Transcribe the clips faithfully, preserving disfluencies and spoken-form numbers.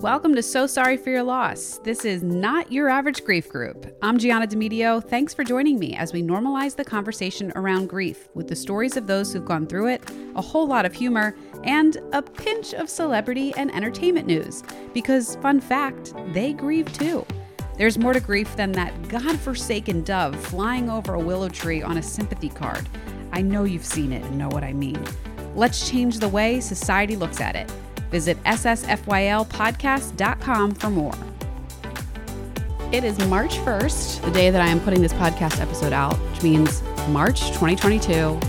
Welcome to So Sorry for Your Loss. This is not your average grief group. I'm Gianna DiMedio. Thanks for joining me as we normalize the conversation around grief with the stories of those who've gone through it, a whole lot of humor, and a pinch of celebrity and entertainment news. Because, fun fact, they grieve too. There's more to grief than that godforsaken dove flying over a willow tree on a sympathy card. I know you've seen it and know what I mean. Let's change the way society looks at it. Visit s s f y l podcast dot com for more. It is March first, the day that I am putting this podcast episode out, which means March twenty twenty-two,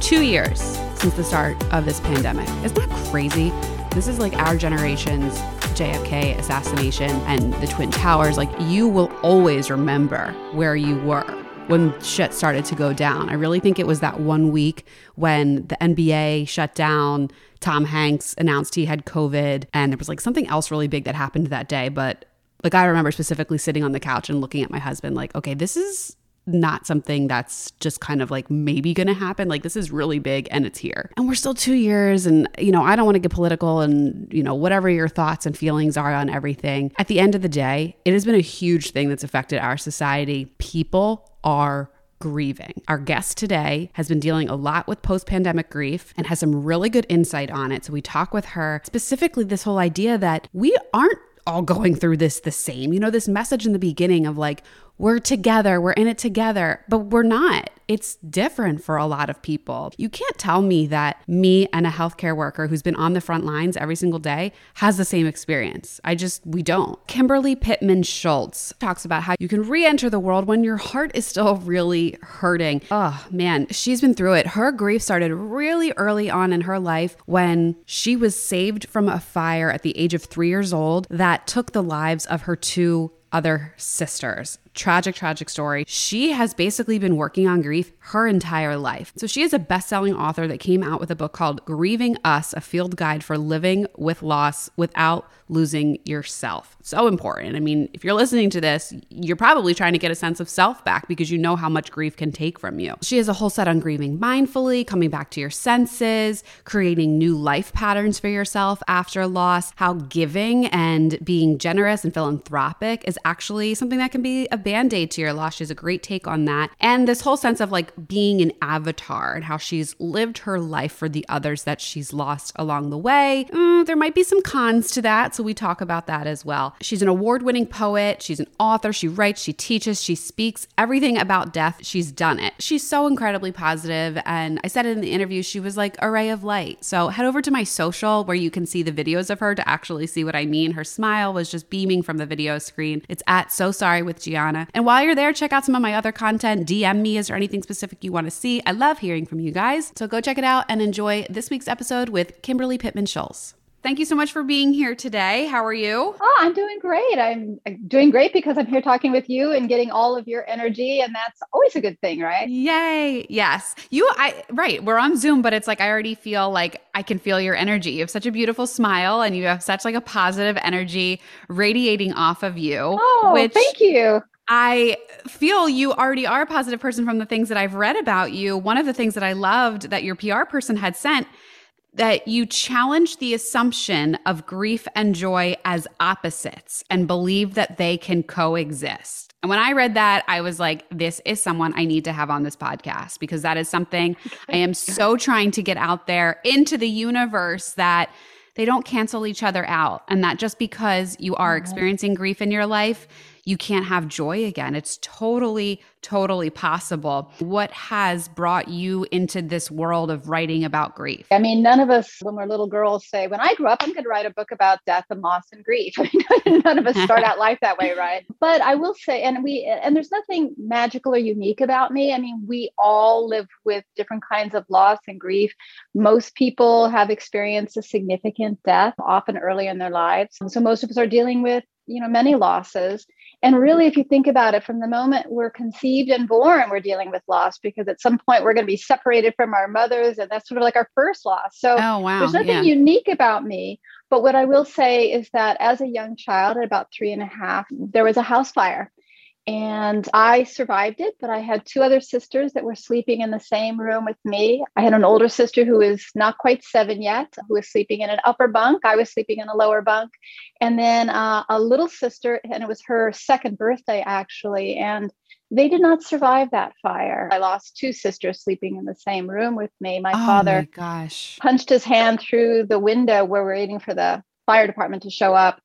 two years since the start of this pandemic. Isn't that crazy? This is like our generation's J F K assassination and the Twin Towers. Like, you will always remember where you were when shit started to go down. I really think it was that one week when the N B A shut down, Tom Hanks announced he had COVID, and there was like something else really big that happened that day. But like, I remember specifically sitting on the couch and looking at my husband like, okay, this is not something that's just kind of like maybe gonna happen. Like, this is really big and it's here. And we're still two years and, you know, I don't want to get political and, you know, whatever your thoughts and feelings are on everything. At the end of the day, it has been a huge thing that's affected our society. People are grieving. Our guest today has been dealing a lot with post-pandemic grief and has some really good insight on it. So we talk with her specifically this whole idea that we aren't all going through this the same. You know, this message in the beginning of like, we're together, we're in it together, but we're not. It's different for a lot of people. You can't tell me that me and a healthcare worker who's been on the front lines every single day has the same experience. I just, we don't. Kimberly Pittman Schultz talks about how you can re-enter the world when your heart is still really hurting. Oh man, she's been through it. Her grief started really early on in her life when she was saved from a fire at the age of three years old that took the lives of her two other sisters. Tragic, tragic story. She has basically been working on grief her entire life. So she is a best-selling author that came out with a book called Grieving Us, a field guide for living with loss without losing yourself. So important. I mean, if you're listening to this, you're probably trying to get a sense of self back because you know how much grief can take from you. She has a whole set on grieving mindfully, coming back to your senses, creating new life patterns for yourself after loss, how giving and being generous and philanthropic is actually something that can be a Band-Aid to your loss. She has a great take on that. And this whole sense of like being an avatar and how she's lived her life for the others that she's lost along the way. Mm, there might be some cons to that. So we talk about that as well. She's an award-winning poet. She's an author. She writes, she teaches, she speaks. Everything about death, she's done it. She's so incredibly positive. And I said it in the interview, she was like a ray of light. So head over to my social where you can see the videos of her to actually see what I mean. Her smile was just beaming from the video screen. It's at So Sorry with Gianna. And while you're there, check out some of my other content. D M me, is there anything specific you want to see? I love hearing from you guys. So go check it out and enjoy this week's episode with Kimberly Pittman Schultz. Thank you so much for being here today. How are you? Oh, I'm doing great. I'm doing great because I'm here talking with you and getting all of your energy. And that's always a good thing, right? Yay. Yes. You, I, right. We're on Zoom, but it's like, I already feel like I can feel your energy. You have such a beautiful smile and you have such like a positive energy radiating off of you. Oh, which, thank you. I feel you already are a positive person from the things that I've read about you. One of the things that I loved that your P R person had sent, that you challenge the assumption of grief and joy as opposites and believe that they can coexist. And when I read that, I was like, this is someone I need to have on this podcast because that is something I am so trying to get out there into the universe, that they don't cancel each other out. And that just because you are experiencing grief in your life, you can't have joy again. It's totally, totally possible. What has brought you into this world of writing about grief? I mean, none of us, when we're little girls, say, when I grew up, I'm going to write a book about death and loss and grief. I mean, none of us start out life that way, right? But I will say, and we, and there's nothing magical or unique about me. I mean, we all live with different kinds of loss and grief. Most people have experienced a significant death, often early in their lives. So most of us are dealing with, you know, many losses. And really, if you think about it, from the moment we're conceived and born, we're dealing with loss, because at some point we're going to be separated from our mothers. And that's sort of like our first loss. So oh, wow. there's nothing yeah. unique about me. But what I will say is that as a young child, at about three and a half, there was a house fire. And I survived it, but I had two other sisters that were sleeping in the same room with me. I had an older sister who is not quite seven yet, who was sleeping in an upper bunk. I was sleeping in a lower bunk. And then uh, a little sister, and it was her second birthday, actually. And they did not survive that fire. I lost two sisters sleeping in the same room with me. My oh father my gosh. punched his hand through the window where we're waiting for the fire department to show up.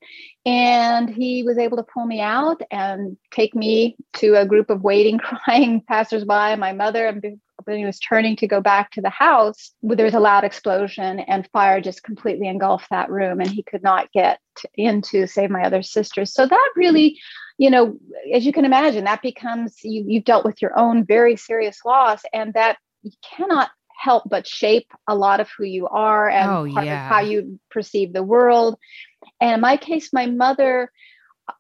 And he was able to pull me out and take me to a group of waiting, crying passersby. My mother, and when he was turning to go back to the house, there was a loud explosion and fire just completely engulfed that room. And he could not get in to save my other sisters. So that really, you know, as you can imagine, that becomes, you, you've dealt with your own very serious loss, and that you cannot help but shape a lot of who you are and oh, part yeah. of how you perceive the world. And in my case, my mother,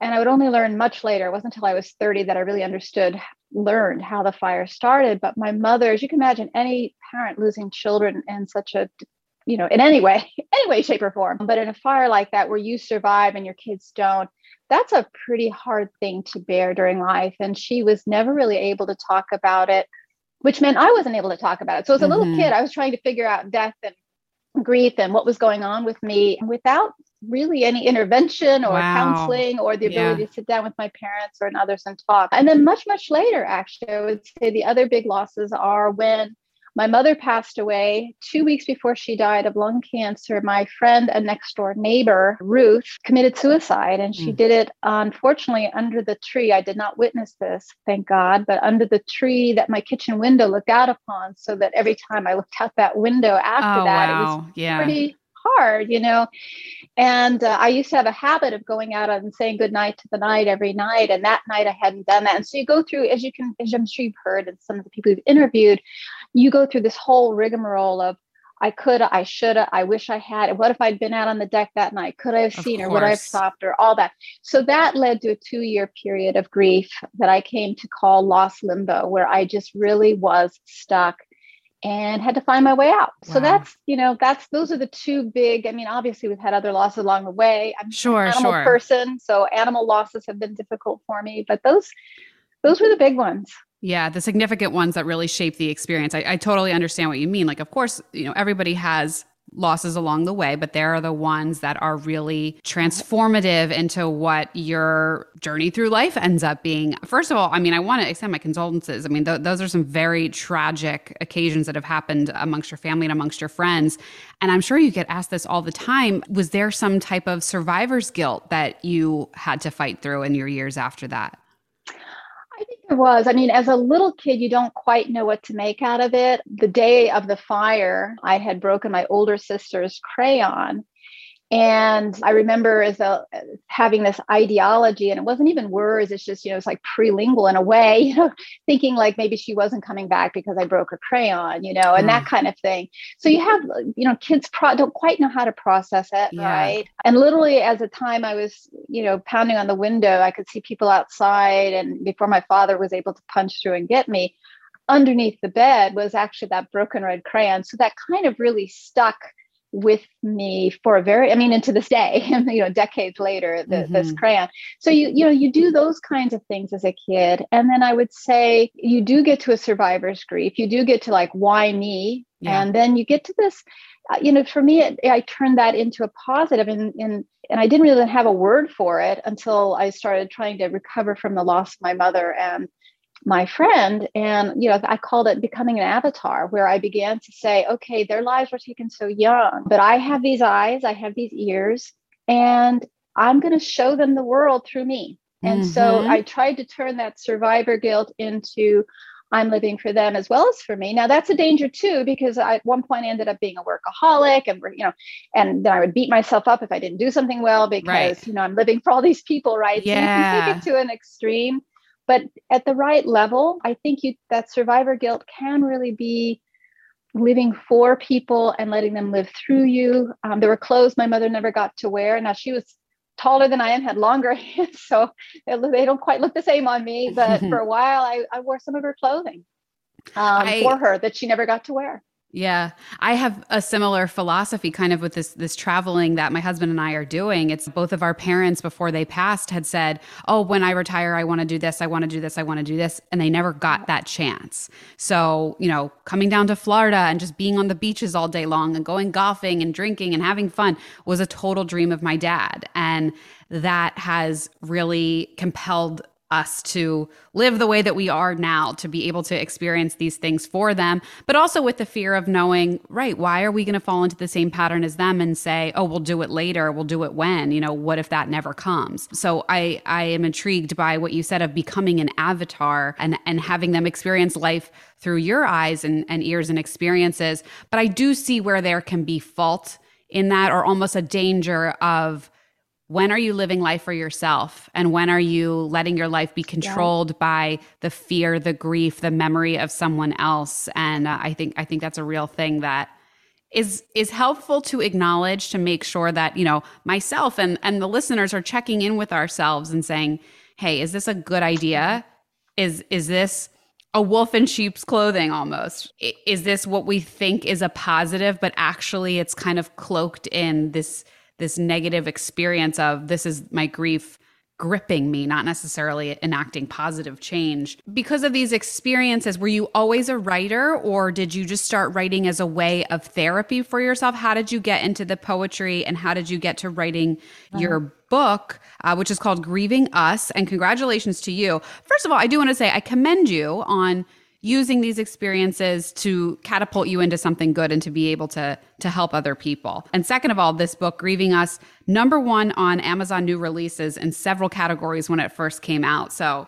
and I would only learn much later, it wasn't until I was thirty that I really understood, learned how the fire started. But my mother, as you can imagine, any parent losing children in such a, you know, in any way, any way, shape or form, but in a fire like that where you survive and your kids don't, that's a pretty hard thing to bear during life. And she was never really able to talk about it, which meant I wasn't able to talk about it. So as a mm-hmm. little kid, I was trying to figure out death and grief and what was going on with me without really any intervention or wow. counseling or the ability yeah. to sit down with my parents or and others and talk. And then much, much later, actually, I would say the other big losses are when my mother passed away. Two weeks before she died of lung cancer, my friend and next door neighbor, Ruth, committed suicide. And she mm. did it, unfortunately, under the tree. I did not witness this, thank God, but under the tree that my kitchen window looked out upon, so that every time I looked out that window after oh, that, wow. it was yeah. pretty hard, you know. And uh, I used to have a habit of going out and saying goodnight to the night every night. And that night I hadn't done that. And so you go through, as you can, as I'm sure you've heard, and some of the people you've interviewed, you go through this whole rigmarole of I could, I should, I wish I had. What if I'd been out on the deck that night? Could I have seen her? Would I have stopped her? All that. So that led to a two-year period of grief that I came to call lost limbo, where I just really was stuck and had to find my way out. Wow. So that's, you know, that's, those are the two big, I mean, obviously we've had other losses along the way. I'm sure, an animal sure. person. So animal losses have been difficult for me, but those, those were the big ones. Yeah. The significant ones that really shape the experience. I, I totally understand what you mean. Like, of course, you know, everybody has losses along the way, but there are the ones that are really transformative into what your journey through life ends up being. First of all, I mean, I want to extend my condolences. I mean, th- those are some very tragic occasions that have happened amongst your family and amongst your friends. And I'm sure you get asked this all the time. Was there some type of survivor's guilt that you had to fight through in your years after that? I think there was. I mean, as a little kid, you don't quite know what to make out of it. The day of the fire, I had broken my older sister's crayon. And I remember as a, having this ideology, and it wasn't even words, it's just, you know, it's like prelingual in a way, you know, thinking like maybe she wasn't coming back because I broke her crayon, you know, and mm. that kind of thing. So you have, you know, kids pro- don't quite know how to process it, yeah. right? And literally as a time I was, you know, pounding on the window, I could see people outside, and before my father was able to punch through and get me, underneath the bed was actually that broken red crayon. So that kind of really stuck with me for a very, I mean, into this day, you know, decades later, the, mm-hmm. this crayon. So you, you know, you do those kinds of things as a kid. And then I would say you do get to a survivor's grief. You do get to like, why me? Yeah. And then you get to this, uh, you know, for me, it, I turned that into a positive, and, and, and I didn't really have a word for it until I started trying to recover from the loss of my mother and my friend. And, you know, I called it becoming an avatar, where I began to say, okay, their lives were taken so young, but I have these eyes, I have these ears, and I'm going to show them the world through me. And mm-hmm. so I tried to turn that survivor guilt into I'm living for them as well as for me. Now that's a danger too, because I, at one point I ended up being a workaholic, and, you know, and then I would beat myself up if I didn't do something well, because, right. you know, I'm living for all these people, right? Yeah. So you can take it to an extreme. But at the right level, I think you, that survivor guilt can really be living for people and letting them live through you. Um, there were clothes my mother never got to wear. Now, she was taller than I am, had longer hands, so they don't quite look the same on me. But for a while, I, I wore some of her clothing um, I, for her that she never got to wear. Yeah, I have a similar philosophy kind of with this this traveling that my husband and I are doing. It's both of our parents before they passed had said, oh, when I retire, I want to do this. I want to do this. I want to do this. And they never got that chance. So, you know, coming down to Florida and just being on the beaches all day long and going golfing and drinking and having fun was a total dream of my dad. And that has really compelled us to live the way that we are now, to be able to experience these things for them, but also with the fear of knowing, right, why are we going to fall into the same pattern as them and say, oh, we'll do it later, we'll do it when, you know, what if that never comes? So I, I am intrigued by what you said of becoming an avatar and, and having them experience life through your eyes and, and ears and experiences. But I do see where there can be fault in that, or almost a danger of, when are you living life for yourself? And when are you letting your life be controlled yeah. by the fear, the grief, the memory of someone else? And uh, I think I think that's a real thing that is is helpful to acknowledge, to make sure that, you know, myself and, and the listeners are checking in with ourselves and saying, hey, is this a good idea? Is is this a wolf in sheep's clothing almost? Is this what we think is a positive, but actually it's kind of cloaked in this this negative experience of, this is my grief gripping me, not necessarily enacting positive change. Because of these experiences, were you always a writer, or did you just start writing as a way of therapy for yourself? How did you get into the poetry, and how did you get to writing uh-huh. your book, uh, which is called Grieving Us? And congratulations to you. First of all, I do want to say I commend you on using these experiences to catapult you into something good and to be able to, to help other people. And second of all, this book, Grieving Us, number one on Amazon new releases in several categories when it first came out. So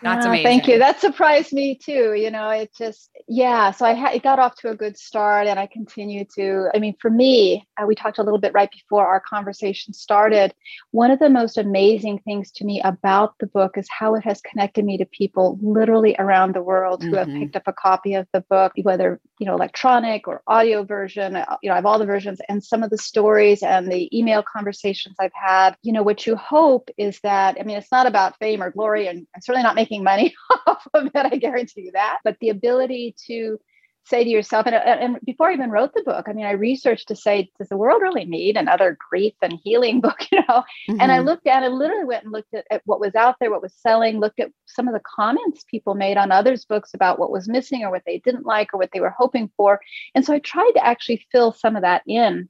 that's oh, amazing. Thank you. That surprised me too. You know, it just, yeah. So I ha- it got off to a good start, and I continue to, I mean, for me, uh, we talked a little bit right before our conversation started. One of the most amazing things to me about the book is how it has connected me to people literally around the world mm-hmm. who have picked up a copy of the book, whether, you know, electronic or audio version, you know, I have all the versions, and some of the stories and the email conversations I've had. You know, what you hope is that, I mean, it's not about fame or glory, and I'm certainly not making money off of it, I guarantee you that. But the ability to say to yourself, and, and before I even wrote the book, I mean, I researched to say, does the world really need another grief and healing book? You know, mm-hmm. and I looked at it, literally went and looked at, at what was out there, what was selling, looked at some of the comments people made on others' books about what was missing or what they didn't like or what they were hoping for. And so I tried to actually fill some of that in,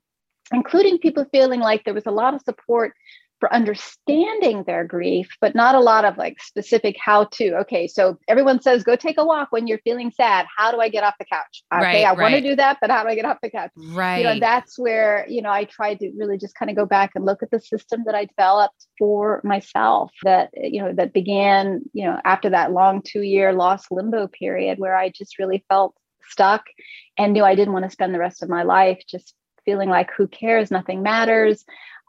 including people feeling like there was a lot of support for understanding their grief, but not a lot of like specific how to. Okay, so everyone says, go take a walk when you're feeling sad. How do I get off the couch? Okay, right, I right. want to do that, but how do I get off the couch? Right. You know, that's where, you know, I tried to really just kind of go back and look at the system that I developed for myself that, you know, that began, you know, after that long two year lost limbo period where I just really felt stuck and knew I didn't want to spend the rest of my life just feeling like, who cares? Nothing matters.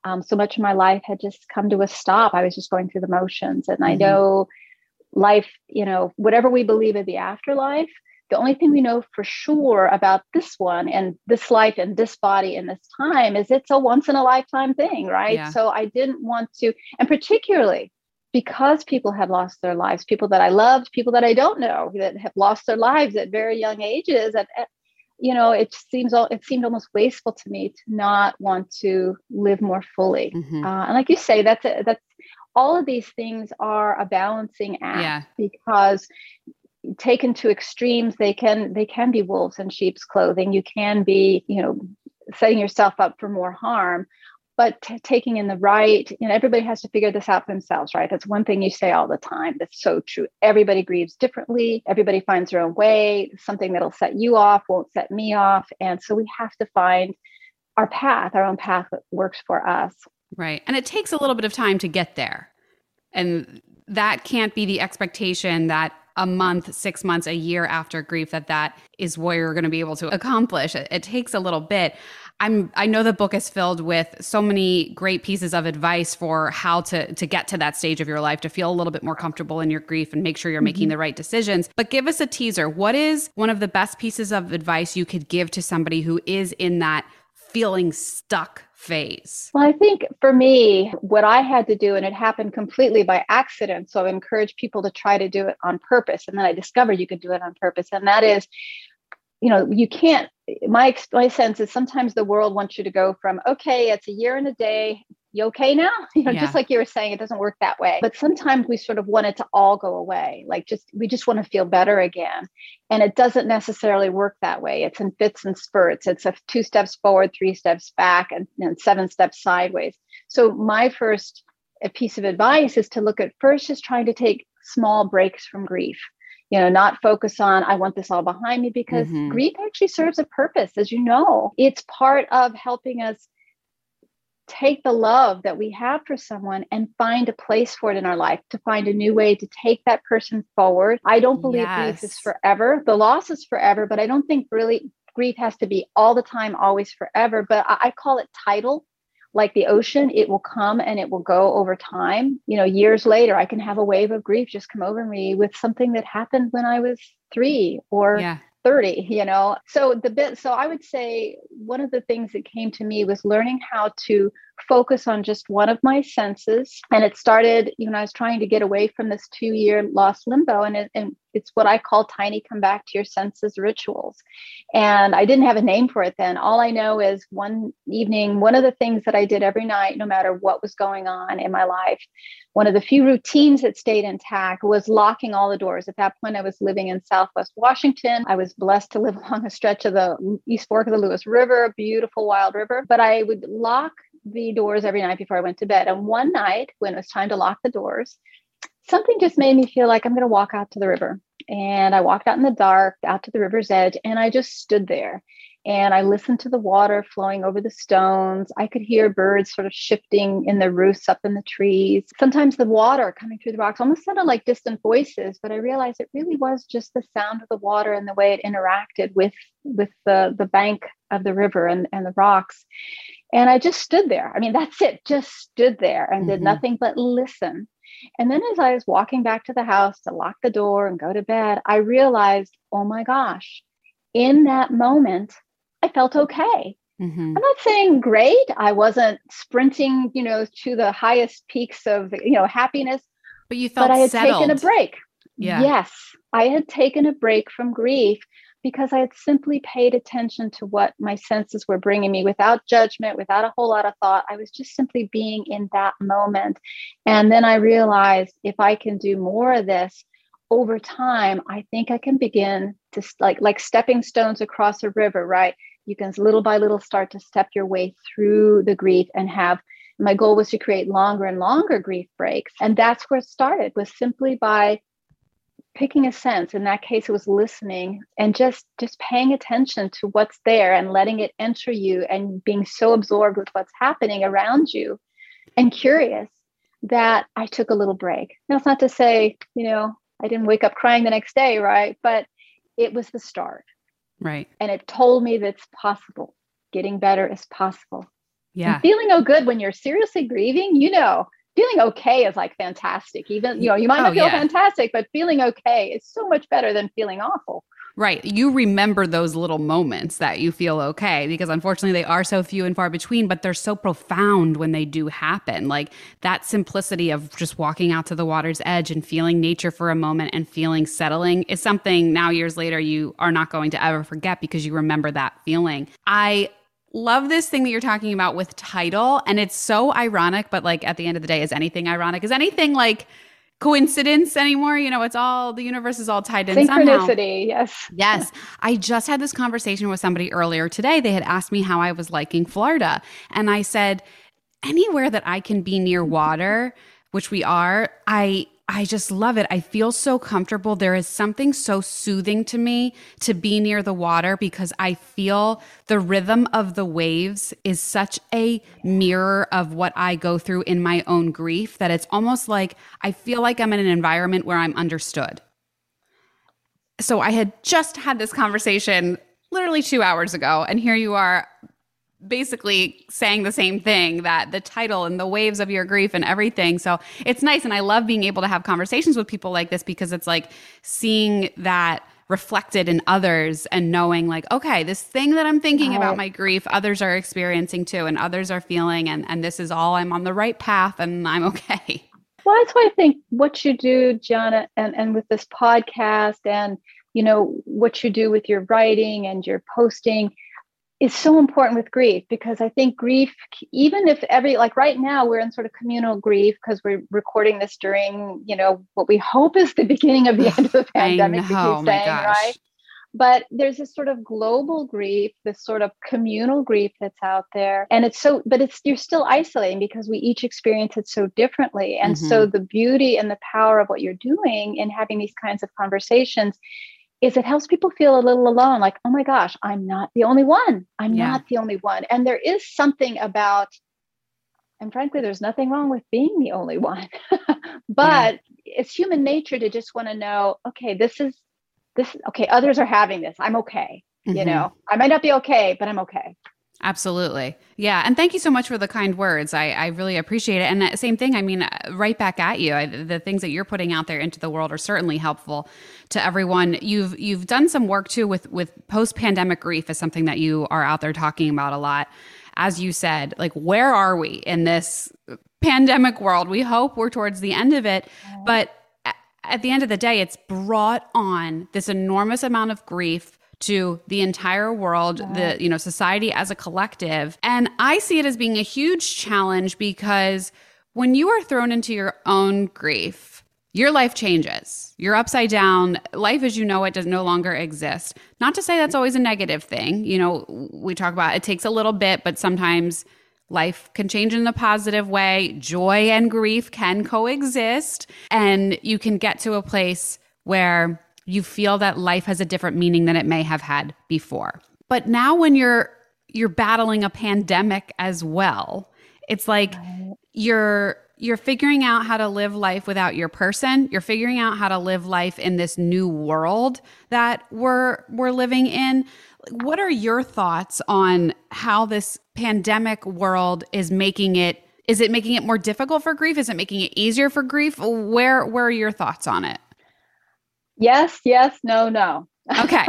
Um, so much of my life had just come to a stop. I was just going through the motions. And mm-hmm. I know life, you know, whatever we believe in the afterlife, the only thing we know for sure about this one and this life and this body and this time is it's a once in a lifetime thing, right? Yeah. So I didn't want to, and particularly because people had lost their lives, people that I loved, people that I don't know that have lost their lives at very young ages, at, at you know, it seems all, it seemed almost wasteful to me to not want to live more fully. Mm-hmm. Uh, and like you say, that's, a, that's all of these things are a balancing act yeah. because taken to extremes, they can, they can be wolves in sheep's clothing. You can be, you know, setting yourself up for more harm, but t- taking in the right, you know, everybody has to figure this out for themselves, right? That's one thing you say all the time. That's so true. Everybody grieves differently. Everybody finds their own way. Something that'll set you off won't set me off. And so we have to find our path, our own path that works for us. Right. And it takes a little bit of time to get there. And that can't be the expectation that a month, six months, a year after grief, that that is what you're going to be able to accomplish. It, it takes a little bit. I'm, I know the book is filled with so many great pieces of advice for how to, to get to that stage of your life, to feel a little bit more comfortable in your grief and make sure you're mm-hmm. making the right decisions. But give us a teaser. What is one of the best pieces of advice you could give to somebody who is in that feeling stuck phase? Well, I think for me, what I had to do, and it happened completely by accident, so I encourage people to try to do it on purpose. And then I discovered you could do it on purpose. And that is you know, you can't, my, my sense is sometimes the world wants you to go from, okay, it's a year and a day. You okay now? You know, yeah. Just like you were saying, it doesn't work that way. But sometimes we sort of want it to all go away. Like just, we just want to feel better again. And it doesn't necessarily work that way. It's in fits and spurts. It's a two steps forward, three steps back, and, and seven steps sideways. So my first piece of advice is to look at first, just trying to take small breaks from grief. You know, not focus on, I want this all behind me, because mm-hmm. grief actually serves a purpose. As you know, it's part of helping us take the love that we have for someone and find a place for it in our life, to find a new way to take that person forward. I don't believe yes. grief is forever. The loss is forever, but I don't think really grief has to be all the time, always forever. But I, I call it tidal, like the ocean. It will come and it will go over time. You know, years later, I can have a wave of grief just come over me with something that happened when I was three or yeah. thirty, you know, so the bit, so I would say one of the things that came to me was learning how to focus on just one of my senses. And it started, you know, I was trying to get away from this two year lost limbo, and, it, and it's what I call tiny come back to your senses rituals. And I didn't have a name for it then. All I know is one evening, one of the things that I did every night, no matter what was going on in my life, one of the few routines that stayed intact was locking all the doors. At that point, I was living in Southwest Washington. I was blessed to live along a stretch of the East Fork of the Lewis River, beautiful wild river, but I would lock the doors every night before I went to bed. And one night when it was time to lock the doors, something just made me feel like I'm going to walk out to the river. And I walked out in the dark, out to the river's edge, and I just stood there. And I listened to the water flowing over the stones. I could hear birds sort of shifting in the roofs up in the trees. Sometimes the water coming through the rocks almost sounded like distant voices, but I realized it really was just the sound of the water and the way it interacted with, with the, the bank of the river and, and the rocks. And I just stood there. I mean, that's it. Just stood there and mm-hmm. did nothing but listen. And then as I was walking back to the house to lock the door and go to bed, I realized, oh my gosh, in that moment, I felt okay. Mm-hmm. I'm not saying great. I wasn't sprinting, you know, to the highest peaks of, you know, happiness. But you felt settled. But I had settled. taken a break. Yeah. Yes. I had taken a break from grief because I had simply paid attention to what my senses were bringing me without judgment, without a whole lot of thought. I was just simply being in that moment. And then I realized if I can do more of this, over time, I think I can begin to like, like stepping stones across a river, right? You can little by little start to step your way through the grief and have, my goal was to create longer and longer grief breaks. And that's where it started, was simply by picking a sense. In that case, it was listening and just, just paying attention to what's there and letting it enter you and being so absorbed with what's happening around you and curious that I took a little break. Now, it's not to say, you know, I didn't wake up crying the next day, right? But it was the start. Right. And it told me that it's possible. Getting better is possible. Yeah. And feeling no good when you're seriously grieving, you know, feeling okay is like fantastic. Even, you know, you might not oh, feel yeah. fantastic, but feeling okay is so much better than feeling awful. Right. You remember those little moments that you feel okay, because unfortunately they are so few and far between, but they're so profound when they do happen. Like that simplicity of just walking out to the water's edge and feeling nature for a moment and feeling settling is something now years later you are not going to ever forget because you remember that feeling. I love this thing that you're talking about with tidal, and it's so ironic, but like at the end of the day, is anything ironic? Is anything like coincidence anymore? You know, it's all, the universe is all tied in somehow. Synchronicity, yes. Yes. I just had this conversation with somebody earlier today. They had asked me how I was liking Florida. And I said, anywhere that I can be near water, which we are, I I just love it. I feel so comfortable. There is something so soothing to me to be near the water because I feel the rhythm of the waves is such a mirror of what I go through in my own grief that it's almost like I feel like I'm in an environment where I'm understood. So I had just had this conversation literally two hours ago, and here you are basically saying the same thing, that the title and the waves of your grief and everything. So it's nice. And I love being able to have conversations with people like this because it's like seeing that reflected in others and knowing like, okay, this thing that I'm thinking all about right. my grief, others are experiencing too, and others are feeling, and, and this is all, I'm on the right path and I'm okay. Well, that's why I think what you do, Gianna, and, and with this podcast and you know, what you do with your writing and your posting is so important with grief, because I think grief, even if every, like right now we're in sort of communal grief because we're recording this during, you know, what we hope is the beginning of the end of the pandemic, I know, we keep oh saying, right? But there's this sort of global grief, this sort of communal grief that's out there. And it's so, but it's, you're still isolating because we each experience it so differently. And mm-hmm. so the beauty and the power of what you're doing in having these kinds of conversations is it helps people feel a little alone. Like, oh my gosh, I'm not the only one. I'm yeah. not the only one. And there is something about, and frankly, there's nothing wrong with being the only one, but yeah. it's human nature to just want to know, okay, this is, This okay, others are having this. I'm okay. Mm-hmm. You know, I might not be okay, but I'm okay. Absolutely. Yeah. And thank you so much for the kind words. I, I really appreciate it. And that same thing, I mean, right back at you, I, the things that you're putting out there into the world are certainly helpful to everyone. You've, you've done some work too with, with post-pandemic grief is something that you are out there talking about a lot. As you said, like, where are we in this pandemic world? We hope we're towards the end of it, but at the end of the day, it's brought on this enormous amount of grief to the entire world, yeah. the, you know, society as a collective. And I see it as being a huge challenge, because when you are thrown into your own grief, your life changes. You're upside down. Life as you know it does no longer exist. Not to say that's always a negative thing. You know, we talk about it takes a little bit, but sometimes life can change in a positive way. Joy and grief can coexist. And you can get to a place where you feel that life has a different meaning than it may have had before. But now when you're you're battling a pandemic as well, it's like you're you're figuring out how to live life without your person. You're figuring out how to live life in this new world that we're we're living in. What are your thoughts on how this pandemic world is making it? Is it making it more difficult for grief? Is it making it easier for grief? Where, where are your thoughts on it? Yes, yes, no, no. Okay.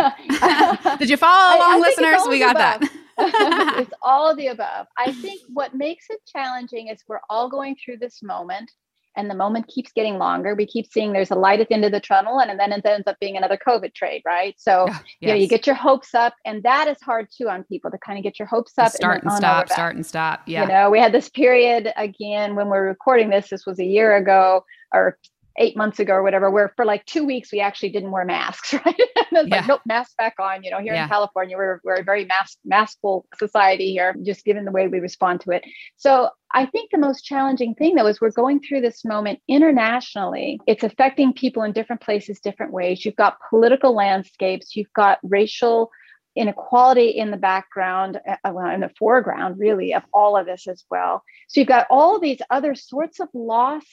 Did you follow along, I, I listeners? We got that. It's all the above. I think what makes it challenging is we're all going through this moment, and the moment keeps getting longer. We keep seeing there's a light at the end of the tunnel, and then it ends up being another COVID trade, right? So yes. you know, you get your hopes up, and that is hard too on people to kind of get your hopes up. Start and, and stop, start and stop. Yeah. You know, we had this period again when we're recording this, this was a year ago or eight months ago or whatever, where for like two weeks, we actually didn't wear masks, right? And it's yeah. like, nope, masks back on. You know, here yeah. in California, we're, we're a very mask, maskful society here, just given the way we respond to it. So I think the most challenging thing though, is we're going through this moment internationally. It's affecting people in different places, different ways. You've got political landscapes, you've got racial inequality in the background, uh, well, in the foreground really of all of this as well. So you've got all these other sorts of loss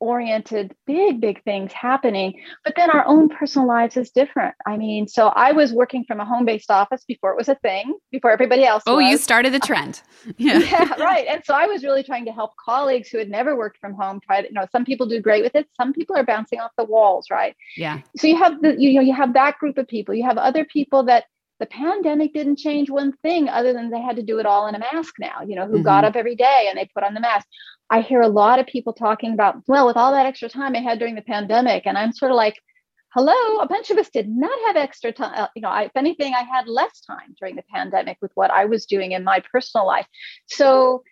oriented, big, big things happening. But then our own personal lives is different. I mean, so I was working from a home-based office before it was a thing, before everybody else Oh, was. You started the trend. Yeah. yeah, right. And so I was really trying to help colleagues who had never worked from home try to, you know, some people do great with it. Some people are bouncing off the walls, right? Yeah. So you have the, you know, you have that group of people. You have other people that the pandemic didn't change one thing other than they had to do it all in a mask now, you know, who mm-hmm. got up every day and they put on the mask. I hear a lot of people talking about, well, with all that extra time I had during the pandemic. And I'm sort of like, hello, a bunch of us did not have extra time. You know, I, if anything, I had less time during the pandemic with what I was doing in my personal life. So,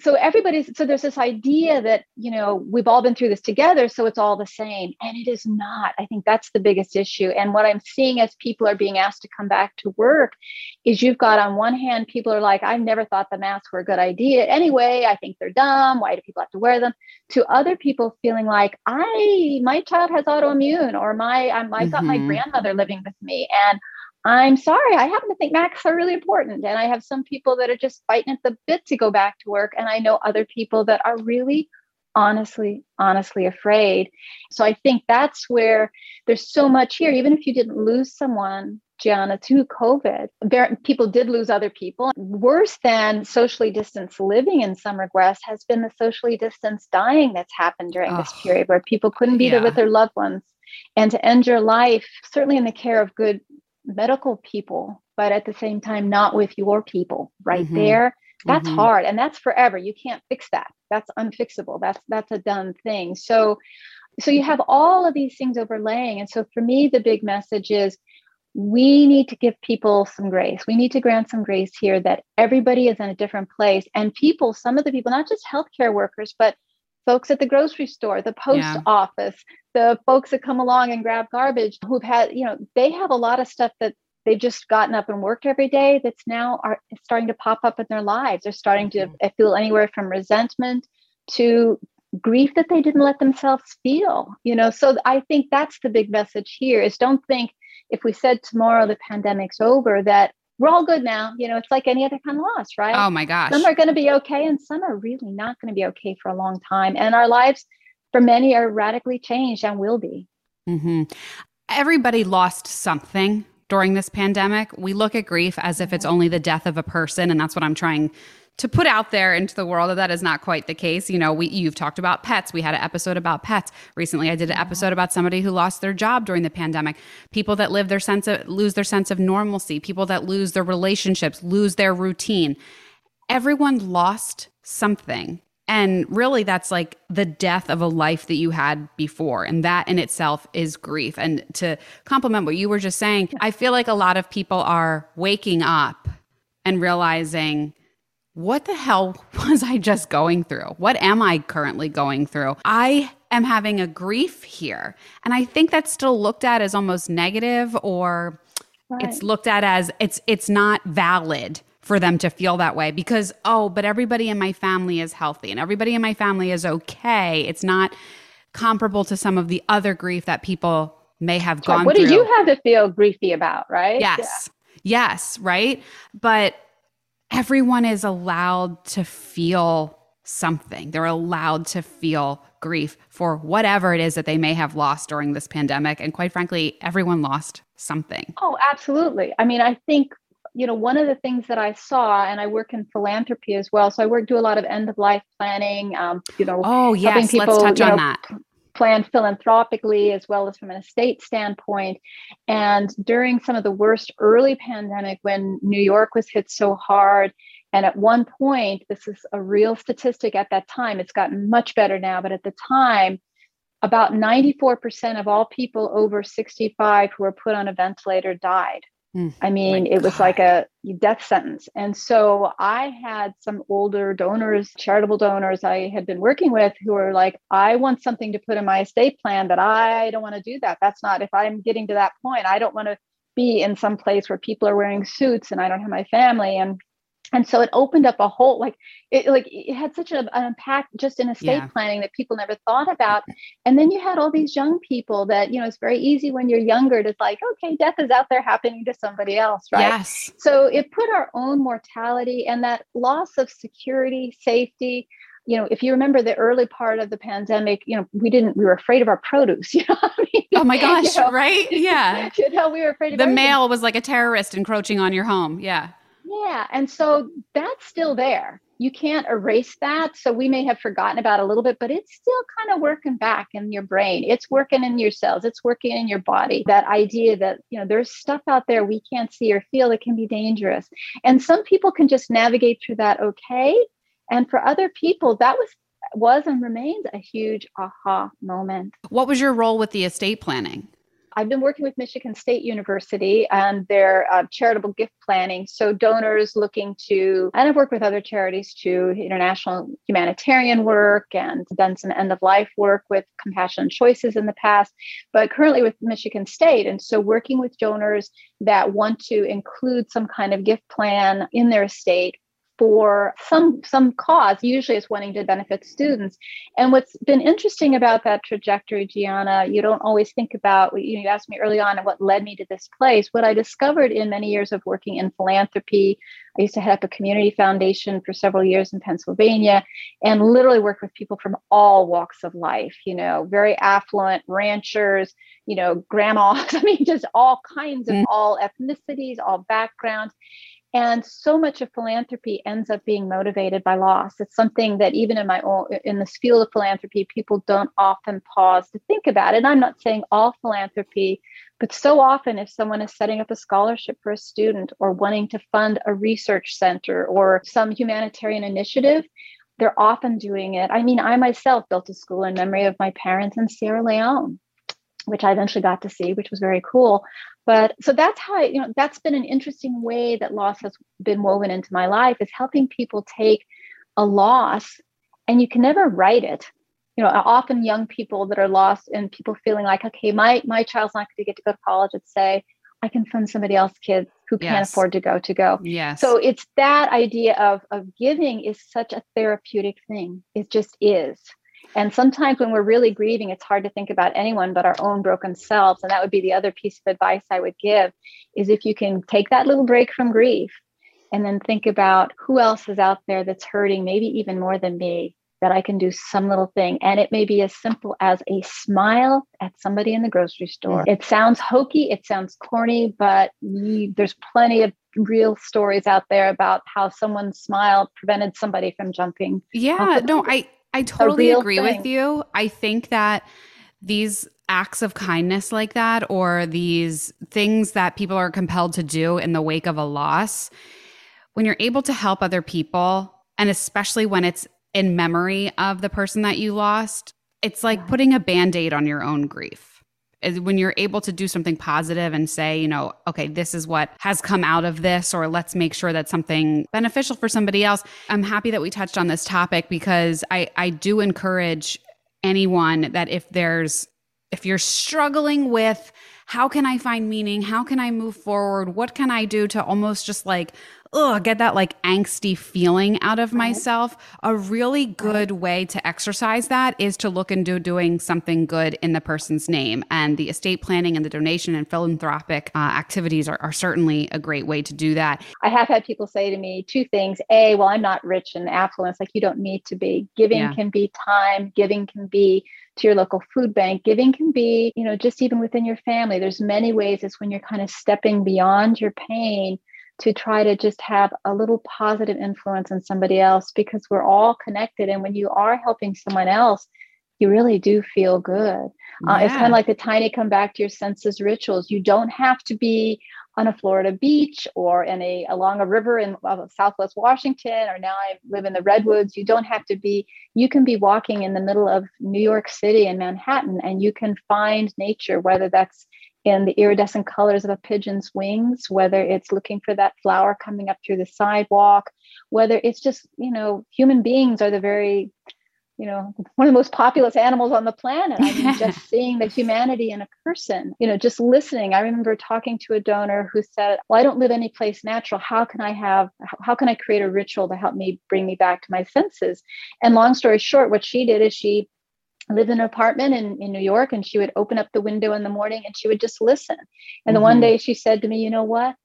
so everybody's, so there's this idea that, you know, we've all been through this together, so it's all the same. And it is not. I think that's the biggest issue. And what I'm seeing as people are being asked to come back to work is you've got on one hand, people are like, I never thought the masks were a good idea anyway. I think they're dumb. Why do people have to wear them? To other people feeling like, I, my child has autoimmune, or my, I'm, I've got mm-hmm. my grandmother living with me. And I'm sorry, I happen to think masks are really important. And I have some people that are just fighting at the bit to go back to work. And I know other people that are really honestly, honestly afraid. So I think that's where there's so much here. Even if you didn't lose someone, Gianna, to COVID, there, people did lose other people. Worse than socially distanced living in some regress has been the socially distanced dying that's happened during oh, this period where people couldn't be yeah. there with their loved ones. And to end your life, certainly in the care of good medical people, but at the same time, not with your people right mm-hmm. there. That's mm-hmm. hard. And that's forever. You can't fix that. That's unfixable. That's, that's a done thing. So So you have all of these things overlaying. And so for me, the big message is we need to give people some grace. We need to grant some grace here that everybody is in a different place. And people, some of the people, not just healthcare workers, but folks at the grocery store, the post yeah. office, the folks that come along and grab garbage who've had, you know, they have a lot of stuff that they've just gotten up and worked every day that's now are starting to pop up in their lives. They're starting to feel anywhere from resentment to grief that they didn't let themselves feel, you know. So I think that's the big message here is don't think if we said tomorrow the pandemic's over that we're all good now. You know, it's like any other kind of loss, right? Oh my gosh. Some are going to be okay and some are really not going to be okay for a long time. And our lives for many are radically changed and will be. Mm-hmm. Everybody lost something during this pandemic. We look at grief as if it's only the death of a person. And that's what I'm trying to put out there into the world, that that is not quite the case. You know, we you've talked about pets. We had an episode about pets recently. I did an episode about somebody who lost their job during the pandemic. People that live their sense of lose their sense of normalcy. People that lose their relationships, lose their routine. Everyone lost something, and really, that's like the death of a life that you had before, and that in itself is grief. And to complement what you were just saying, I feel like a lot of people are waking up and realizing, what the hell was I just going through? What am I currently going through? I am having a grief here. And I think that's still looked at as almost negative, or right. it's looked at as it's it's not valid for them to feel that way because, oh, but everybody in my family is healthy and everybody in my family is okay. It's not comparable to some of the other grief that people may have gone through. What do you have to feel griefy about, right? Yes. Yeah. Yes, right? But everyone is allowed to feel something. They're allowed to feel grief for whatever it is that they may have lost during this pandemic. And quite frankly, everyone lost something. Oh, absolutely. I mean, I think, you know, one of the things that I saw, and I work in philanthropy as well. So I work, do a lot of end of life planning, um, you know, oh, yes. helping people, let's touch on you know, that. Planned philanthropically as well as from an estate standpoint. And during some of the worst early pandemic when New York was hit so hard, and at one point, this is a real statistic at that time, it's gotten much better now, but at the time, about ninety-four percent of all people over sixty-five who were put on a ventilator died. Mm, I mean, it God. was like a death sentence. And so I had some older donors, charitable donors I had been working with who were like, I want something to put in my estate plan, but I don't want to do that. That's not, if I'm getting to that point, I don't want to be in some place where people are wearing suits and I don't have my family. And and so it opened up a whole, like, it like it had such an impact just in estate yeah. planning that people never thought about. And then you had all these young people that, you know, it's very easy when you're younger to like, okay, death is out there happening to somebody else, right? Yes. So it put our own mortality and that loss of security, safety. You know, if you remember the early part of the pandemic, you know, we didn't, we were afraid of our produce. You know what I mean? Oh my gosh, you know? Right? Yeah. You know, we were afraid of the everything. Mail was like a terrorist encroaching on your home. Yeah. Yeah. And so that's still there. You can't erase that. So we may have forgotten about it a little bit, but it's still kind of working back in your brain. It's working in your cells. It's working in your body. That idea that, you know, there's stuff out there we can't see or feel that can be dangerous. And some people can just navigate through that okay. And for other people, that was was and remains a huge aha moment. What was your role with the estate planning? I've been working with Michigan State University and their uh, charitable gift planning. So donors looking to, and I've worked with other charities too, international humanitarian work and done some end of life work with Compassion and Choices in the past, but currently with Michigan State. And so working with donors that want to include some kind of gift plan in their estate for some some cause, usually it's wanting to benefit students. And what's been interesting about that trajectory, Gianna, you don't always think about, you know, you asked me early on what led me to this place. What I discovered in many years of working in philanthropy, I used to head up a community foundation for several years in Pennsylvania and literally worked with people from all walks of life, you know, very affluent ranchers, you know, grandmas, I mean, just all kinds of, mm. all ethnicities, all backgrounds. And so much of philanthropy ends up being motivated by loss. It's something that even in my own, in this field of philanthropy, people don't often pause to think about. And I'm not saying all philanthropy, but so often if someone is setting up a scholarship for a student or wanting to fund a research center or some humanitarian initiative, They're often doing it. I mean, I myself built a school in memory of my parents in Sierra Leone, which I eventually got to see, which was very cool. But so that's how, I, you know, that's been an interesting way that loss has been woven into my life, is helping people take a loss, and you can never write it. You know, often young people that are lost and people feeling like, okay, my, my child's not going to get to go to college, and say, I can fund somebody else's kids who yes. can't afford to go to go. Yes. So it's that idea of, of giving is such a therapeutic thing. It just is. And sometimes when we're really grieving, it's hard to think about anyone but our own broken selves. And that would be the other piece of advice I would give, is if you can take that little break from grief and then think about who else is out there that's hurting, maybe even more than me, that I can do some little thing. And it may be as simple as a smile at somebody in the grocery store. It sounds hokey, it sounds corny, but you, there's plenty of real stories out there about how someone's smile prevented somebody from jumping. Yeah, no, I, I totally agree thing. with you. I think that these acts of kindness like that, or these things that people are compelled to do in the wake of a loss, when you're able to help other people, and especially when it's in memory of the person that you lost, it's like putting a Band-Aid on your own grief. When you're able to do something positive and say, you know, okay, this is what has come out of this, or let's make sure that something beneficial for somebody else. I'm happy that we touched on this topic, because I, I do encourage anyone that if there's, if you're struggling with, how can I find meaning? How can I move forward? What can I do to almost just like, oh, get that like angsty feeling out of right. myself? A really good right. way to exercise that is to look into doing something good in the person's name. And the estate planning and the donation and philanthropic uh, activities are, are certainly a great way to do that. I have had people say to me two things. A, well, I'm not rich and affluent. It's like, you don't need to be. Giving yeah. can be time. Giving can be to your local food bank. Giving can be, you know, just even within your family. There's many ways. It's when you're kind of stepping beyond your pain to try to just have a little positive influence on somebody else, because we're all connected. And when you are helping someone else, you really do feel good. Yeah. Uh, it's kind of like the tiny come back to your senses rituals. You don't have to be on a Florida beach or in a along a river in uh, Southwest Washington, or now I live in the Redwoods. You don't have to be, you can be walking in the middle of New York City and Manhattan, and you can find nature, whether that's in the iridescent colors of a pigeon's wings, whether it's looking for that flower coming up through the sidewalk, whether it's just, you know, human beings are the very, you know, one of the most populous animals on the planet. I mean, just seeing the humanity in a person, you know, just listening. I remember talking to a donor who said, well, I don't live any place natural. How can I have, how can I create a ritual to help me bring me back to my senses? And long story short, what she did is she lived in an apartment in, in New York, and she would open up the window in the morning and she would just listen. And mm-hmm. the one day she said to me, you know what?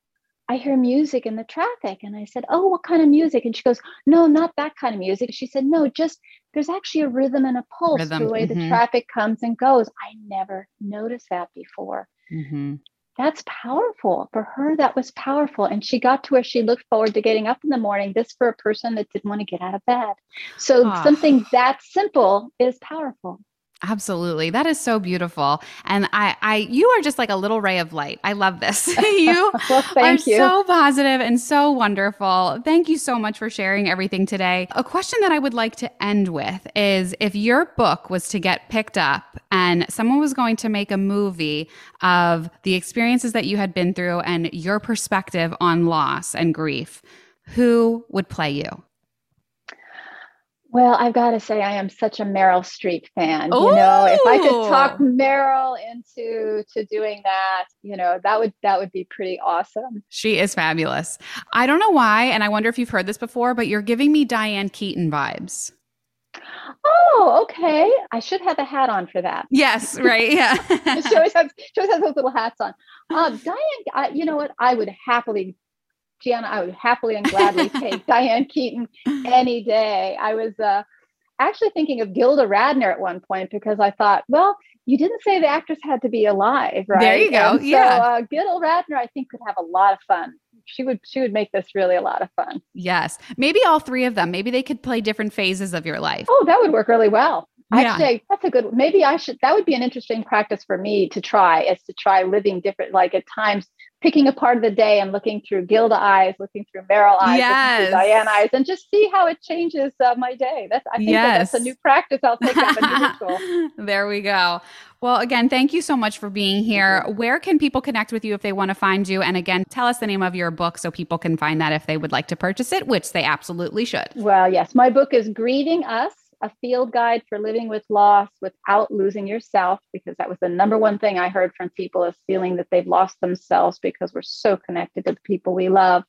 I hear music in the traffic. And I said, oh, what kind of music? And she goes, no, not that kind of music. She said, no, just there's actually a rhythm and a pulse rhythm. to the way mm-hmm. the traffic comes and goes. I never noticed that before. Mm-hmm. That's powerful. For her, that was powerful. And she got to where she looked forward to getting up in the morning. This for a person that didn't want to get out of bed. So oh. something that simple is powerful. Absolutely. That is so beautiful. And I, I, you are just like a little ray of light. I love this. You well, thank are you. so positive and so wonderful. Thank you so much for sharing everything today. A question that I would like to end with is, if your book was to get picked up and someone was going to make a movie of the experiences that you had been through and your perspective on loss and grief, who would play you? Well, I've got to say, I am such a Meryl Streep fan. Ooh. You know, if I could talk Meryl into to doing that, you know, that would that would be pretty awesome. She is fabulous. I don't know why, and I wonder if you've heard this before, but you're giving me Diane Keaton vibes. Oh, okay. I should have a hat on for that. Yes, right. Yeah. She always has, she always has those little hats on. Um, Diane, I, you know what? I would happily. Gianna, I would happily and gladly take Diane Keaton any day. I was uh, actually thinking of Gilda Radner at one point, because I thought, well, you didn't say the actress had to be alive, right? There you go. And yeah. So uh, Gilda Radner, I think, could have a lot of fun. She would she would make this really a lot of fun. Yes. Maybe all three of them. Maybe they could play different phases of your life. Oh, that would work really well. Yeah. Actually, that's a good, maybe I should, that would be an interesting practice for me to try, is to try living different, like at times picking a part of the day and looking through Gilda eyes, looking through Merrill eyes, yes. looking through Diane eyes, and just see how it changes uh, my day. That's, I think yes. that that's a new practice I'll take up in ritual. There we go. Well, again, thank you so much for being here. Where can people connect with you if they want to find you? And again, tell us the name of your book so people can find that if they would like to purchase it, which they absolutely should. Well, yes, my book is Grieving Us, A Field Guide for Living with Loss Without Losing Yourself, because that was the number one thing I heard from people, is feeling that they've lost themselves because we're so connected to the people we love.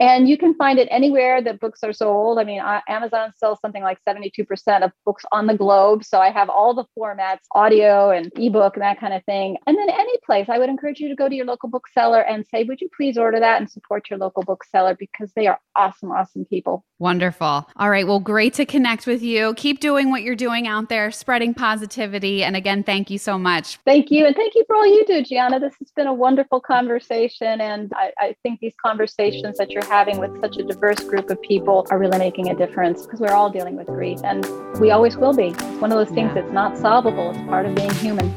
And you can find it anywhere that books are sold. I mean, Amazon sells something like seventy-two percent of books on the globe. So I have all the formats, audio and ebook and that kind of thing. And then any place, I would encourage you to go to your local bookseller and say, would you please order that and support your local bookseller, because they are awesome, awesome people. Wonderful. All right. Well, great to connect with you. Keep doing what you're doing out there, spreading positivity. And again, thank you so much. Thank you. And thank you for all you do, Gianna. This has been a wonderful conversation. And I, I think these conversations that you're having with such a diverse group of people are really making a difference, because we're all dealing with grief and we always will be. It's one of those things yeah. that's not solvable. It's part of being human.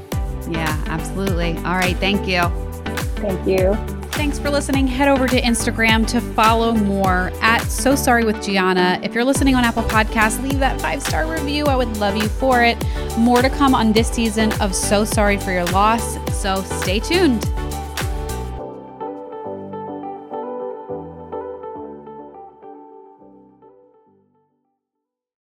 Yeah, absolutely. All right. Thank you. Thank you. Thanks for listening. Head over to Instagram to follow more at So Sorry with Gianna. If you're listening on Apple Podcasts, leave that five-star review. I would love you for it. More to come on this season of So Sorry for Your Loss. So stay tuned.